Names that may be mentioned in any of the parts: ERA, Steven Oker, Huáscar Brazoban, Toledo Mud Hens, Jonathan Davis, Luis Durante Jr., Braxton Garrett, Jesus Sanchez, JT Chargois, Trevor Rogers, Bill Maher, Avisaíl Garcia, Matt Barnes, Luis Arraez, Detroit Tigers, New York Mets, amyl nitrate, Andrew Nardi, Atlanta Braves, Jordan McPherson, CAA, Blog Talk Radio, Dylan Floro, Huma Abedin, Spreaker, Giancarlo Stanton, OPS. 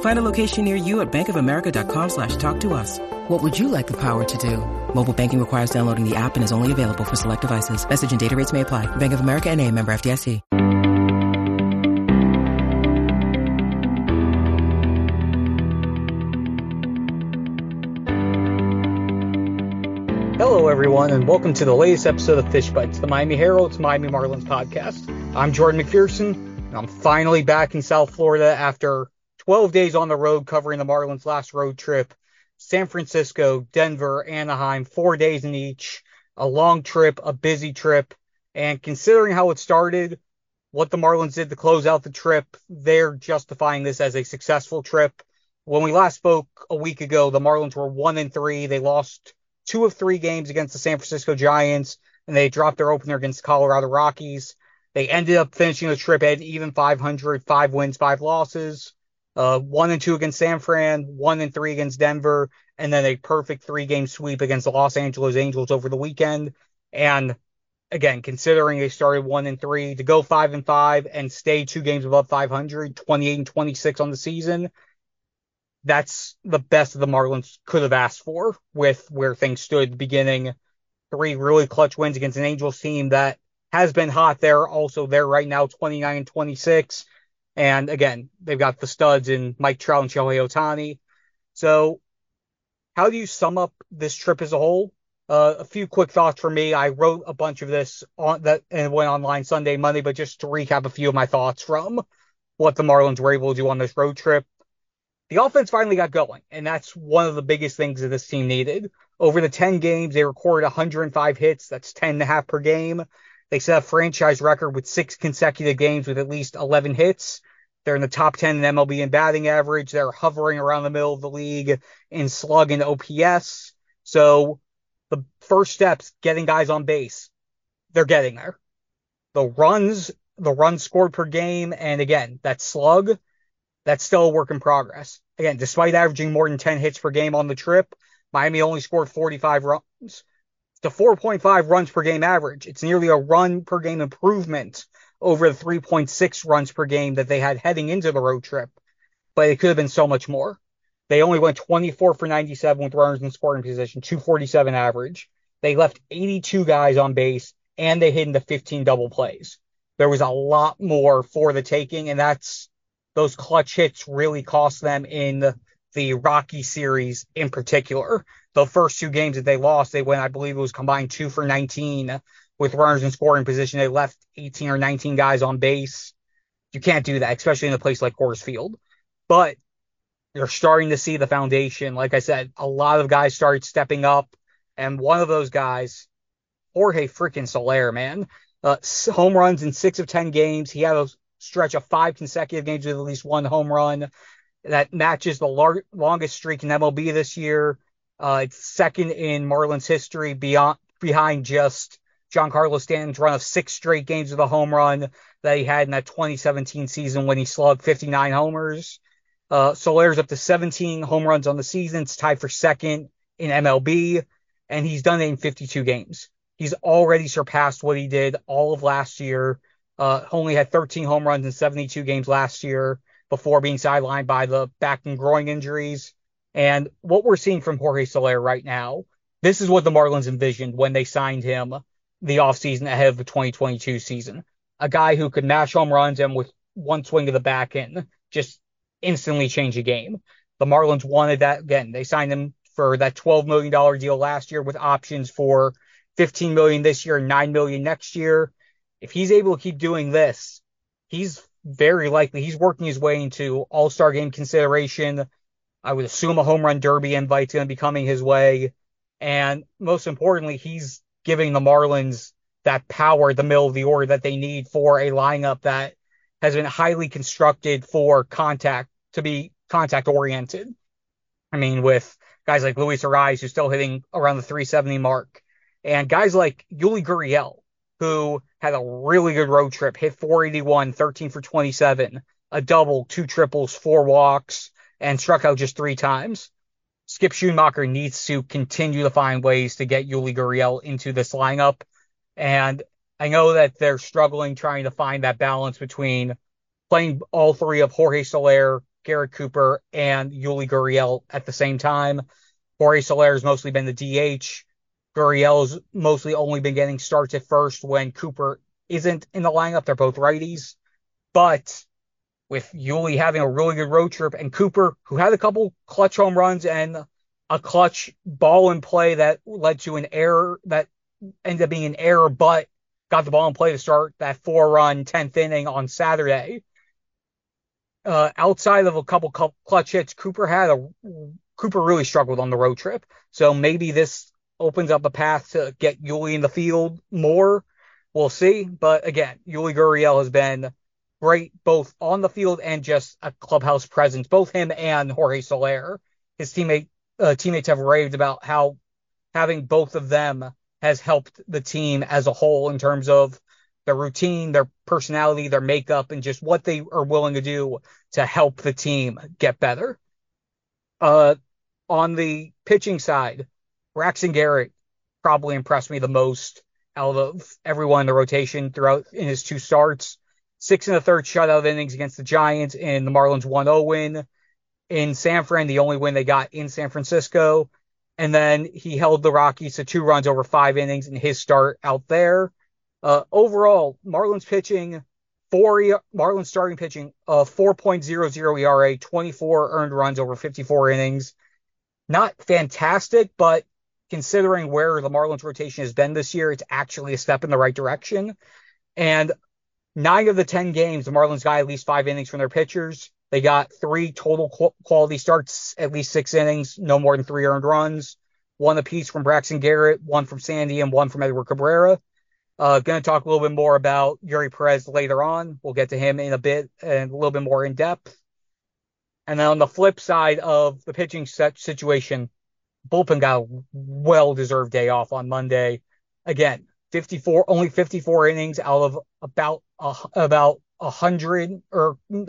Find a location near you at bankofamerica.com/talktous. What would you like the power to do? Mobile banking requires downloading the app and is only available for select devices. Message and data rates may apply. Bank of America N.A., member FDIC. Hello, everyone, and welcome to the latest episode of Fish Bytes, the Miami Herald's Miami Marlins podcast. I'm Jordan McPherson, and I'm finally back in South Florida after 12 days on the road covering the Marlins' last road trip. San Francisco, Denver, Anaheim, 4 days in each. A long trip, a busy trip. And considering how it started, what the Marlins did to close out the trip, they're justifying this as a successful trip. When we last spoke a week ago, the Marlins were 1-3. They lost 2 of 3 games against the San Francisco Giants, and they dropped their opener against Colorado Rockies. They ended up finishing the trip at even 500, 5 wins, 5 losses. 1-2 against San Fran, 1-3 against Denver, and then a perfect 3-game sweep against the Los Angeles Angels over the weekend. And again, considering they started 1-3, to go 5-5 and stay 2 games above 500, 28-26 on the season, that's the best the Marlins could have asked for with where things stood at the beginning. 3 really clutch wins against an Angels team that has been hot. They're also there right now, 29-26. And again, they've got the studs in Mike Trout and Shohei Ohtani. So how do you sum up this trip as a whole? A few quick thoughts for me. I wrote a bunch of this on that and went online Sunday, Monday, but just to recap a few of my thoughts from what the Marlins were able to do on this road trip. The offense finally got going, and that's one of the biggest things that this team needed. Over the 10 games, they recorded 105 hits. That's 10.5 per game. They set a franchise record with 6 consecutive games with at least 11 hits. They're in the top 10 in MLB in batting average. They're hovering around the middle of the league in slug and OPS. So the first steps, getting guys on base, they're getting there. The runs scored per game, and again, that slug, that's still a work in progress. Again, despite averaging more than 10 hits per game on the trip, Miami only scored 45 runs. To 4.5 runs per game average. It's nearly a run per game improvement over the 3.6 runs per game that they had heading into the road trip, but it could have been so much more. They only went 24 for 97 with runners in scoring position, 247 average. They left 82 guys on base, and they hit into 15 double plays. There was a lot more for the taking, and that's those clutch hits really cost them in the Rocky series in particular. The first 2 games that they lost, they went, I believe it was combined 2 for 19 with runners in scoring position. They left 18 or 19 guys on base. You can't do that, especially in a place like Coors Field. But you're starting to see the foundation. Like I said, a lot of guys started stepping up. And one of those guys, Jorge freaking Soler, man. Home runs in 6 of 10 games. He had a stretch of 5 consecutive games with at least 1 home run. That matches the longest streak in MLB this year. It's second in Marlins history behind just Giancarlo Stanton's run of 6 straight games with a home run that he had in that 2017 season when he slugged 59 homers. Soler's up to 17 home runs on the season. It's tied for second in MLB, and he's done it in 52 games. He's already surpassed what he did all of last year. Only had 13 home runs in 72 games last year, before being sidelined by the back and groin injuries. And what we're seeing from Jorge Soler right now, this is what the Marlins envisioned when they signed him the offseason ahead of the 2022 season. A guy who could mash home runs and with one swing of the back end, just instantly change a game. The Marlins wanted that. Again, they signed him for that $12 million deal last year with options for $15 million this year, $9 million next year. If he's able to keep doing this, he's very likely he's working his way into all-star game consideration. I would assume a home run derby invite's going to be coming his way. And most importantly, he's giving the Marlins that power at the middle of the order that they need for a lineup that has been highly constructed for contact, to be contact-oriented. I mean, with guys like Luis Arraez, who's still hitting around the 370 mark, and guys like Yuli Gurriel, who had a really good road trip, hit .481, 13 for 27, a double, two triples, four walks, and struck out just three times. Skip Schumacher needs to continue to find ways to get Yuli Gurriel into this lineup. And I know that they're struggling trying to find that balance between playing all three of Jorge Soler, Garrett Cooper, and Yuli Gurriel at the same time. Jorge Soler has mostly been the DH. Gurriel's mostly only been getting starts at first when Cooper isn't in the lineup. They're both righties. But with Yuli having a really good road trip and Cooper, who had a couple clutch home runs and a clutch ball in play that led to an error that ended up being an error, but got the ball in play to start that 4-run 10th inning on Saturday. Outside of a couple clutch hits, Cooper really struggled on the road trip. So maybe this opens up a path to get Yuli in the field more. We'll see. But again, Yuli Gurriel has been great both on the field and just a clubhouse presence. Both him and Jorge Soler, his teammates have raved about how having both of them has helped the team as a whole in terms of their routine, their personality, their makeup, and just what they are willing to do to help the team get better. On the pitching side, Braxton Garrett probably impressed me the most out of everyone in the rotation throughout in his two starts. 6 1/3 shutout innings against the Giants and the Marlins 1-0 win in San Fran, the only win they got in San Francisco. And then he held the Rockies to 2 runs over 5 innings in his start out there. Overall, Marlins starting pitching, 4.00 ERA, 24 earned runs over 54 innings. Not fantastic, but considering where the Marlins rotation has been this year, it's actually a step in the right direction. And 9 of the 10 games, the Marlins got at least 5 innings from their pitchers. They got 3 total quality starts, at least 6 innings, no more than 3 earned runs, 1 apiece from Braxton Garrett, 1 from Sandy, and 1 from Edward Cabrera. Going to talk a little bit more about Eury Perez later on. We'll get to him in a bit and a little bit more in depth. And then on the flip side of the pitching situation, bullpen got a well-deserved day off on Monday. Again, only 54 innings out of about 100 or in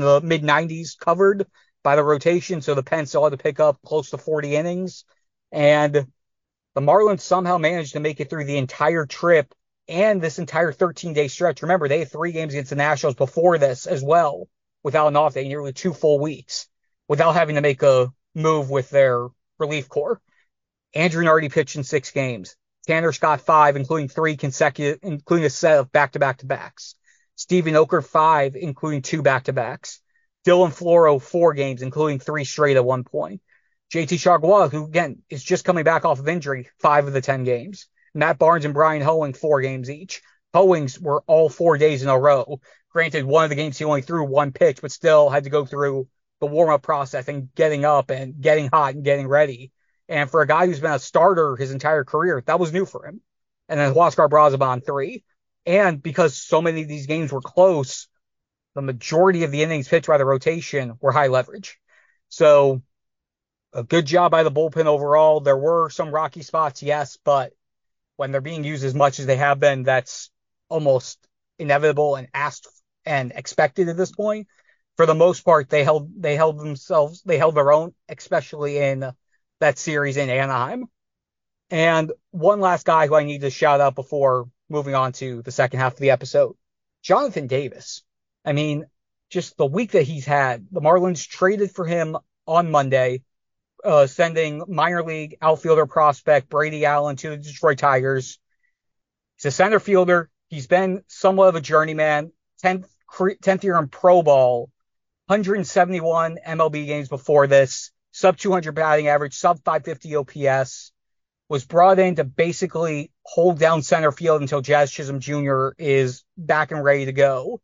the mid-90s covered by the rotation. So the Pens still had to pick up close to 40 innings. And the Marlins somehow managed to make it through the entire trip and this entire 13-day stretch. Remember, they had 3 games against the Nationals before this as well without an off day, nearly 2 full weeks, without having to make a move with their relief corps. Andrew Nardi pitched in 6 games. Tanner Scott 5, including 3 consecutive, including a set of back-to-back-to-backs. Steven Oker 5, including 2 back-to-backs. Dylan Floro 4 games, including 3 straight at one point. JT Chargois, who again is just coming back off of injury, 5 of the 10 games. Matt Barnes and Brian Hoeing 4 games each. Hoeing's were all 4 days in a row. Granted, one of the games he only threw 1 pitch, but still had to go through the warm-up process and getting up and getting hot and getting ready. And for a guy who's been a starter his entire career, that was new for him. And then Huáscar Brazoban 3. And because so many of these games were close, the majority of the innings pitched by the rotation were high leverage. So a good job by the bullpen overall. There were some rocky spots, yes, but when they're being used as much as they have been, that's almost inevitable and asked and expected at this point. For the most part, they held their own, especially in that series in Anaheim. And one last guy who I need to shout out before moving on to the second half of the episode, Jonathan Davis. I mean, just the week that he's had, the Marlins traded for him on Monday, sending minor league outfielder prospect Brady Allen to the Detroit Tigers. He's a center fielder. He's been somewhat of a journeyman, 10th year in pro ball, 171 MLB games before this, sub 200 batting average, sub 550 OPS, was brought in to basically hold down center field until Jazz Chisholm Jr. is back and ready to go.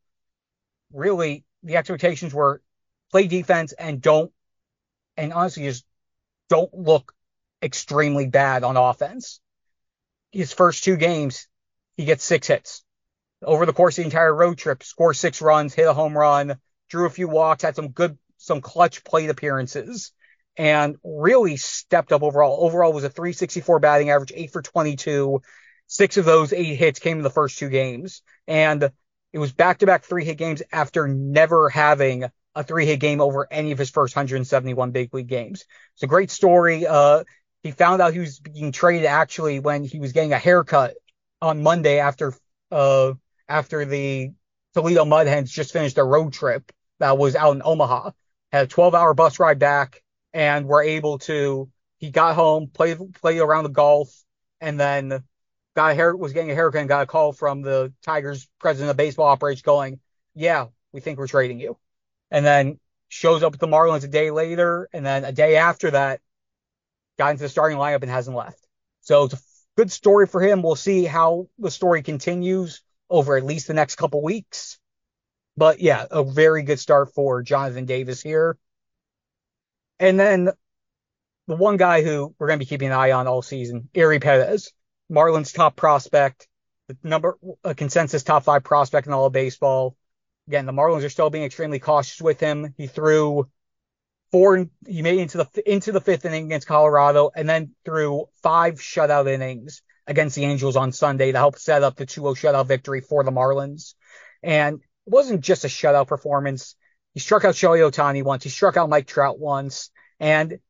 Really, the expectations were play defense and honestly just don't look extremely bad on offense. His first 2 games, he gets 6 hits. Over the course of the entire road trip, scored 6 runs, hit a home run, drew a few walks, had some clutch plate appearances, and really stepped up overall. Overall was a .364 batting average, 8 for 22, 6 of those 8 hits came in the first 2 games. And it was back-to-back 3-hit games after never having a 3-hit game over any of his first 171 big league games. It's a great story. He found out he was being traded actually when he was getting a haircut on Monday after the Toledo Mud Hens just finished a road trip that was out in Omaha. Had a 12-hour bus ride back and were able to, he got home, played around the golf, and then was getting a haircut and got a call from the Tigers president of baseball operations going, yeah, we think we're trading you. And then shows up at the Marlins a day later, and then a day after that, got into the starting lineup and hasn't left. So it's a good story for him. We'll see how the story continues over at least the next couple weeks. But yeah, a very good start for Jonathan Davis here. And then the one guy who we're going to be keeping an eye on all season, Eury Perez, Marlins top prospect, a consensus top 5 prospect in all of baseball. Again, the Marlins are still being extremely cautious with him. He threw 4, he made it into the 5th inning against Colorado, and then threw 5 shutout innings against the Angels on Sunday to help set up the 2-0 shutout victory for the Marlins. And it wasn't just a shutout performance. He struck out Shohei Ohtani once. He struck out Mike Trout once. And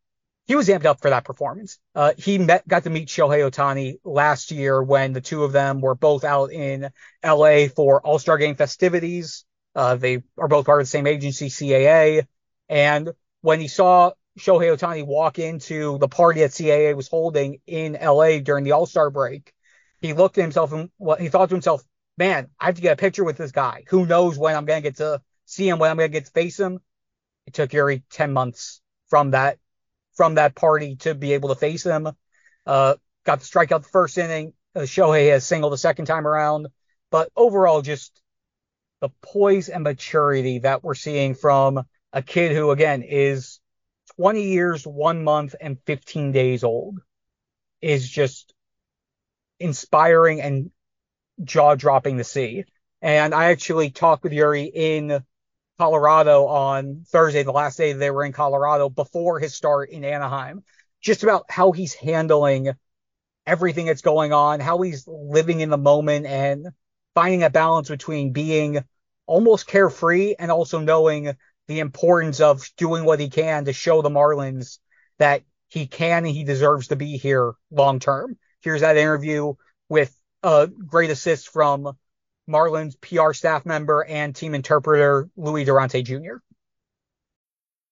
he was amped up for that performance. He got to meet Shohei Ohtani last year when the two of them were both out in LA for All-Star Game festivities. They are both part of the same agency, CAA. And when he saw Shohei Ohtani walk into the party that CAA was holding in LA during the All-Star break, he looked at himself and he thought to himself, man, I have to get a picture with this guy. Who knows when I'm going to get to see him, when I'm going to get to face him. It took Eury 10 months from that party to be able to face him. Got the strikeout the first inning. Shohei has singled the second time around. But overall, just the poise and maturity that we're seeing from a kid who, again, is 20 years, 1 month, and 15 days old is just inspiring and jaw-dropping to see. And I actually talked with Eury in Colorado on Thursday, the last day they were in Colorado before his start in Anaheim, just about how he's handling everything that's going on, how he's living in the moment and finding a balance between being almost carefree and also knowing the importance of doing what he can to show the Marlins that he can and he deserves to be here long term. Here's that interview with a great assist from Marlins PR staff member and team interpreter Luis Durante Jr.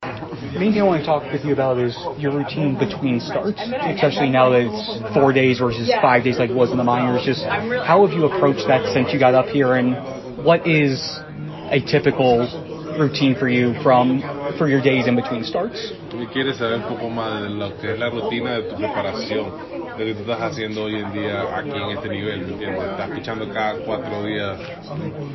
The main thing I want to talk with you about is your routine between starts, especially now that it's 4 days versus 5 days like it was in the minors. Just how have you approached that since you got up here, and what is a typical routine for you for your days in between starts? Tú quieres saber un poco más de lo que es la rutina de tu preparación, de lo que tú estás haciendo hoy en día aquí en este nivel, ¿me entiendes? Estás pichando cada 4 días,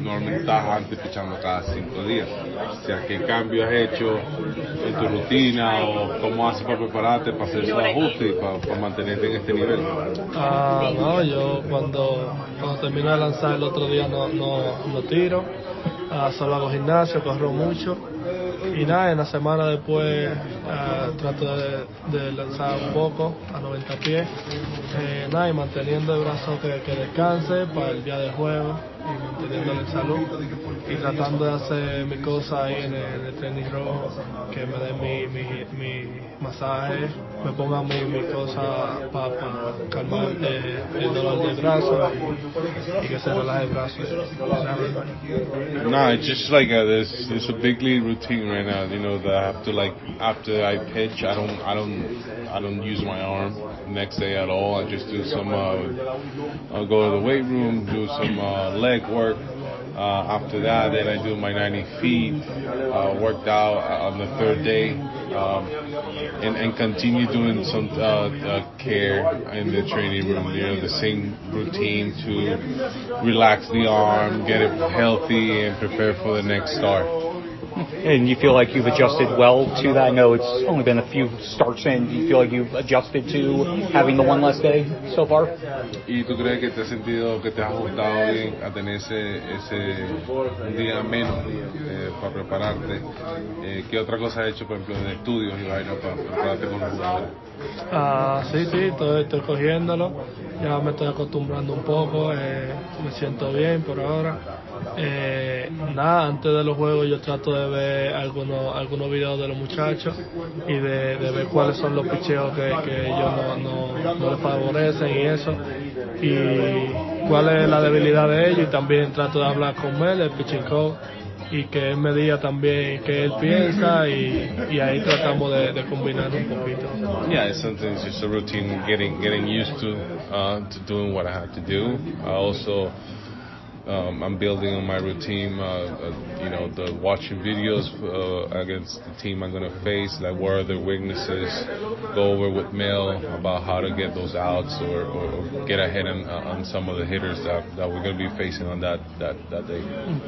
normalmente estás antes pichando cada 5 días. O sea, ¿qué cambio has hecho en tu rutina o cómo haces para prepararte, para hacer esos ajustes y para mantenerte en este nivel? No, yo cuando termino de lanzar el otro día no tiro. Solo hago gimnasio, corro mucho y nada, en la semana después trato de lanzar un poco a 90 pies, nada, y manteniendo el brazo que descanse para el día de juego y manteniéndolo en salud y tratando de hacer mis cosas ahí en el training room, que me den mi masaje, me pongan mis cosas para calmar el dolor del brazo y que se relaje el brazo. No, it's just like there's a big league routine right now, you know, that I have to, like, after I pitch, I don't use my arm the next day at all. I just do some I'll go to the weight room, do some leg work, After that, then I do my 90 feet, worked out on the third day, and continue doing some care in the training room. You know, the same routine to relax the arm, get it healthy, and prepare for the next start. And you feel like you've adjusted well to that? I know it's only been a few starts in. Do you feel like you've adjusted to having the one less day so far? ¿Y tú crees que te has sentido que te has ajustado bien a tener ese día menos para prepararte? ¿Qué otra cosa has hecho, por ejemplo, en estudios y vaina para prepararte con los jugadores? Sí, estoy cogiéndolo. Ya me estoy acostumbrando un poco. Me siento bien por ahora. Antes de los juegos yo trato de ver algunos videos de los muchachos y de ver cuáles son los picheos que ellos no les favorecen y eso, y cuál es la debilidad de ellos, y también trato de hablar con él, el pitching coach, y que él me diga también qué él piensa, y ahí tratamos de combinar un poquito. Yeah, it's something, it's just a routine, getting used to doing what I have to do. I also I'm building on my routine, the watching videos against the team I'm going to face, like where are their weaknesses, go over with Mel about how to get those outs or get ahead on some of the hitters that we're going to be facing on that day.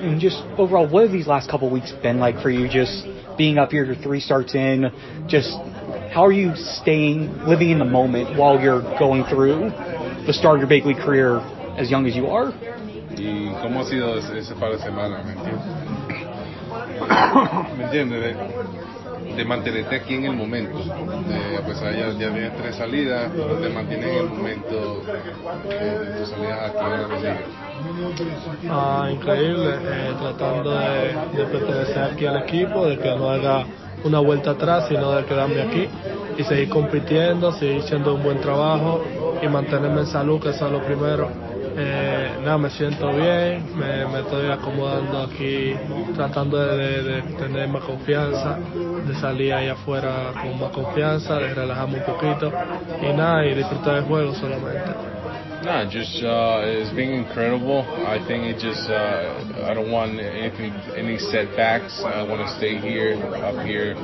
And just overall, what have these last couple of weeks been like for you, just being up here to 3 starts in, just how are you staying, living in the moment while you're going through the start of your big league career as young as you are? ¿Y cómo ha sido ese par de semanas, me entiendes? ¿Me entiendes? De mantenerte aquí en el momento. A pesar de ya tienes 3 salidas, pero te mantienes en el momento de tus salidas aquí en la liga. Increíble, tratando de pertenecer aquí al equipo, de que no haga una vuelta atrás, sino de quedarme aquí y seguir compitiendo, seguir haciendo un buen trabajo y mantenerme en salud, que eso es lo primero. Me siento bien, me estoy acomodando aquí, tratando de tener más confianza, de salir ahí afuera con más confianza, de relajarme un poquito y disfrutar del juego solamente. It's been incredible. I think it just, I don't want any setbacks. I want to stay here, up here,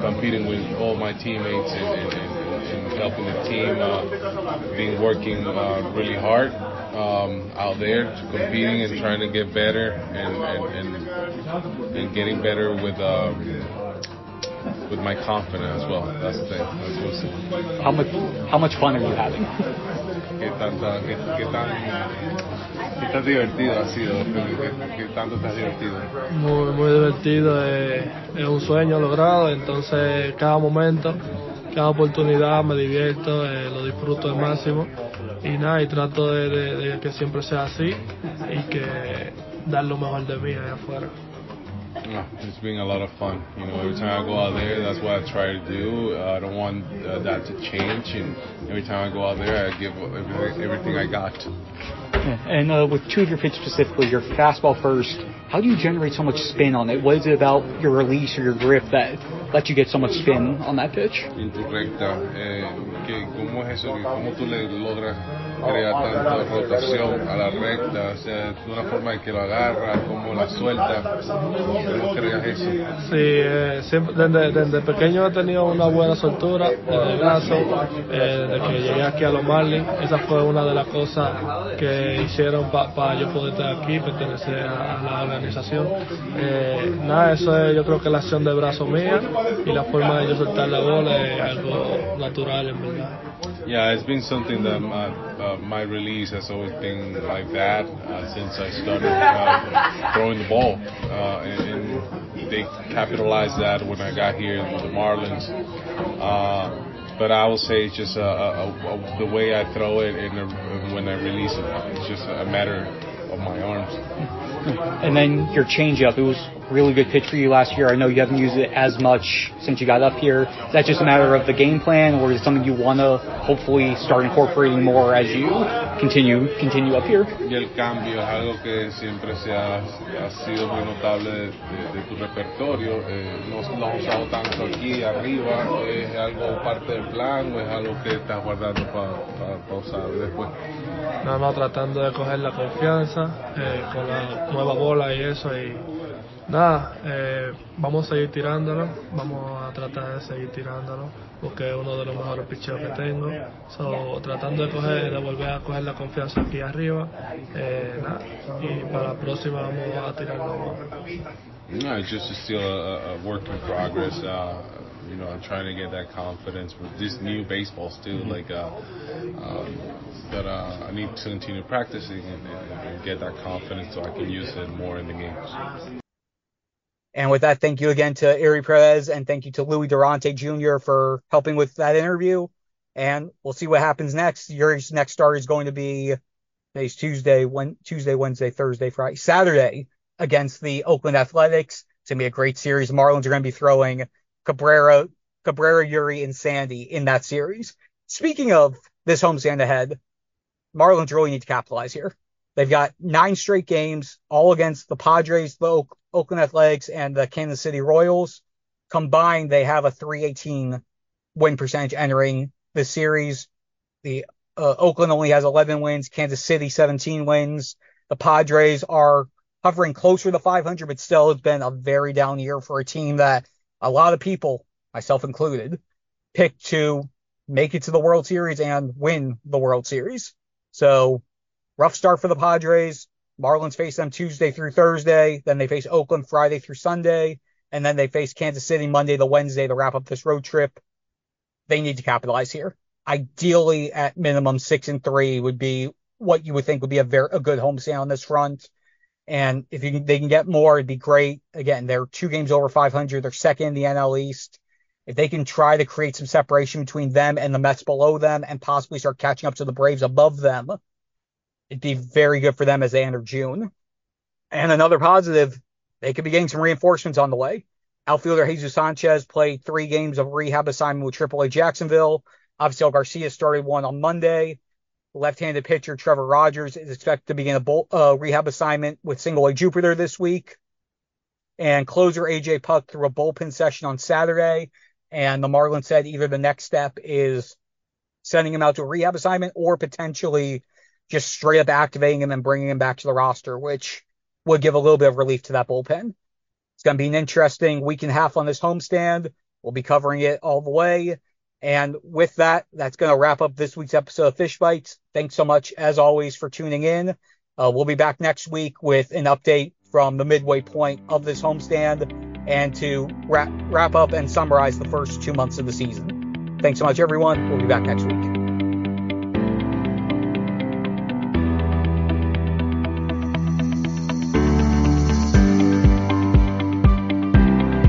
competing with all my teammates and helping the team. Been working really hard. Out there, competing and trying to get better and getting better with my confidence as well. That's the thing. That's what's it. How much fun are you having? ¿Qué tan divertido ha sido? ¿Qué tanto estás divertido? Muy muy divertido. Es un sueño logrado. Entonces cada momento, cada oportunidad me divierto, lo disfruto al máximo. Y trato de que siempre sea así y que dar lo mejor de mí allá afuera. It's been a lot of fun. You know, every time I go out there, that's what I try to do. I don't want that to change. And every time I go out there, I give everything I got. And with two of your pitches specifically, your fastball first, how do you generate so much spin on it? What is it about your release or your grip that lets you get so much spin on that pitch? Indirecta. ¿Cómo es eso? ¿Cómo tú le logras crear tanta rotación a la recta? O sea, de una forma de que lo agarra, cómo la suelta. ¿Cómo creas eso? Sí, siempre, desde pequeño he tenido una buena soltura de brazo. Desde que llegué aquí a los Marlins, esa fue una de las cosas que hicieron para yo poder estar aquí, pertenecer a la organización. Eso es, yo creo que la acción de brazo mía y la forma de yo soltar la bola es algo natural, en verdad. Yeah, it's been something that my release has always been like that since I started throwing the ball. And they capitalized that when I got here with the Marlins. But I would say it's just the way I throw it and when I release it. It's just a matter of my arms. And then your changeup, it was really good pitch for you last year. I know you haven't used it as much since you got up here. Is that just a matter of the game plan, or is it something you want to hopefully start incorporating more as you continue up here. Y el cambio es algo que siempre se ha sido muy notable de tu repertorio. No has usado tanto aquí arriba. ¿Es algo parte del plan o es algo que estás guardando para usar después? Nada más tratando de coger la confianza con la nueva bola y eso. Y nada, vamos a seguir tirándolo. Vamos a tratar de seguir tirándolo porque es uno de los mejores picheos que tengo. So, tratando de volver a coger la confianza aquí arriba. Y para la próxima vamos a tirarlo más. No, it's just still a work in progress. You know, I'm trying to get that confidence with this new baseball still, mm-hmm. I need to continue practicing and get that confidence so I can use it more in the games. And with that, thank you again to Eury Perez, and thank you to Luis Durante Jr. for helping with that interview. And we'll see what happens next. Eury's next start is going to be today's Tuesday, Wednesday, Thursday, Friday, Saturday against the Oakland Athletics. It's going to be a great series. The Marlins are going to be throwing Cabrera, Eury, and Sandy in that series. Speaking of this homestand ahead, Marlins really need to capitalize here. They've got 9 straight games, all against the Padres, the Oakland Athletics, and the Kansas City Royals. Combined, they have a 318 win percentage entering the series. The Oakland only has 11 wins, Kansas City 17 wins. The Padres are hovering closer to 500, but still it's been a very down year for a team that a lot of people, myself included, picked to make it to the World Series and win the World Series. So rough start for the Padres. Marlins face them Tuesday through Thursday. Then they face Oakland Friday through Sunday. And then they face Kansas City Monday to Wednesday to wrap up this road trip. They need to capitalize here. Ideally, at minimum, 6-3 would be what you would think would be a good homestand on this front. And if they can get more, it'd be great. Again, they're 2 games over 500. They're second in the NL East. If they can try to create some separation between them and the Mets below them and possibly start catching up to the Braves above them, it'd be very good for them as they enter June. And another positive, they could be getting some reinforcements on the way. Outfielder Jesus Sanchez played 3 games of rehab assignment with AAA Jacksonville. Avisaíl Garcia started 1 on Monday. Left-handed pitcher Trevor Rogers is expected to begin a rehab assignment with Single-A Jupiter this week. And closer A.J. Puck threw a bullpen session on Saturday. And the Marlins said either the next step is sending him out to a rehab assignment or potentially just straight up activating him and bringing him back to the roster, which would give a little bit of relief to that bullpen. It's going to be an interesting week and a half on this homestand. We'll be covering it all the way. And with that, that's going to wrap up this week's episode of Fish Bytes. Thanks so much, as always, for tuning in. We'll be back next week with an update from the midway point of this homestand and to wrap up and summarize the first 2 months of the season. Thanks so much, everyone. We'll be back next week.